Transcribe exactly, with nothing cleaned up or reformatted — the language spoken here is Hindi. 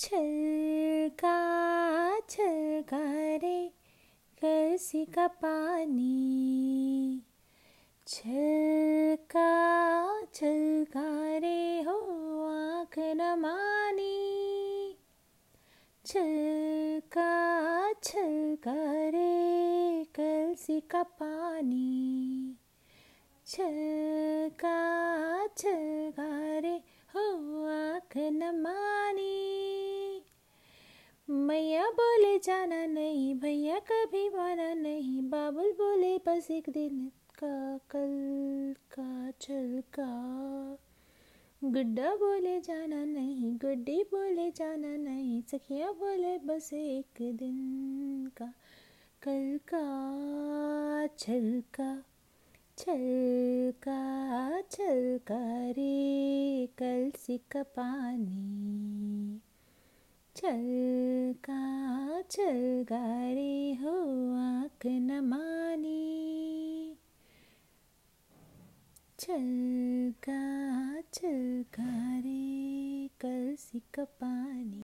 छलका छलका रे कलसी का पानी, छलका छलका रे हो आँख न मानी, छलका छलका रे कलसी का पानी, छलका छलका रे हो आँख न मानी। मैया बोले जाना नहीं, भैया कभी माना नहीं, बाबुल बोले बस एक दिन का कल का छलका। गुड्डा बोले जाना नहीं, गुड्डी बोले जाना नहीं, सखिया बोले बस एक दिन का कल का छलका। छलका छलका रे कलसी का पानी, छलका छलका रे हो आँख न मानी, छलका छलका रे कलसी का पानी।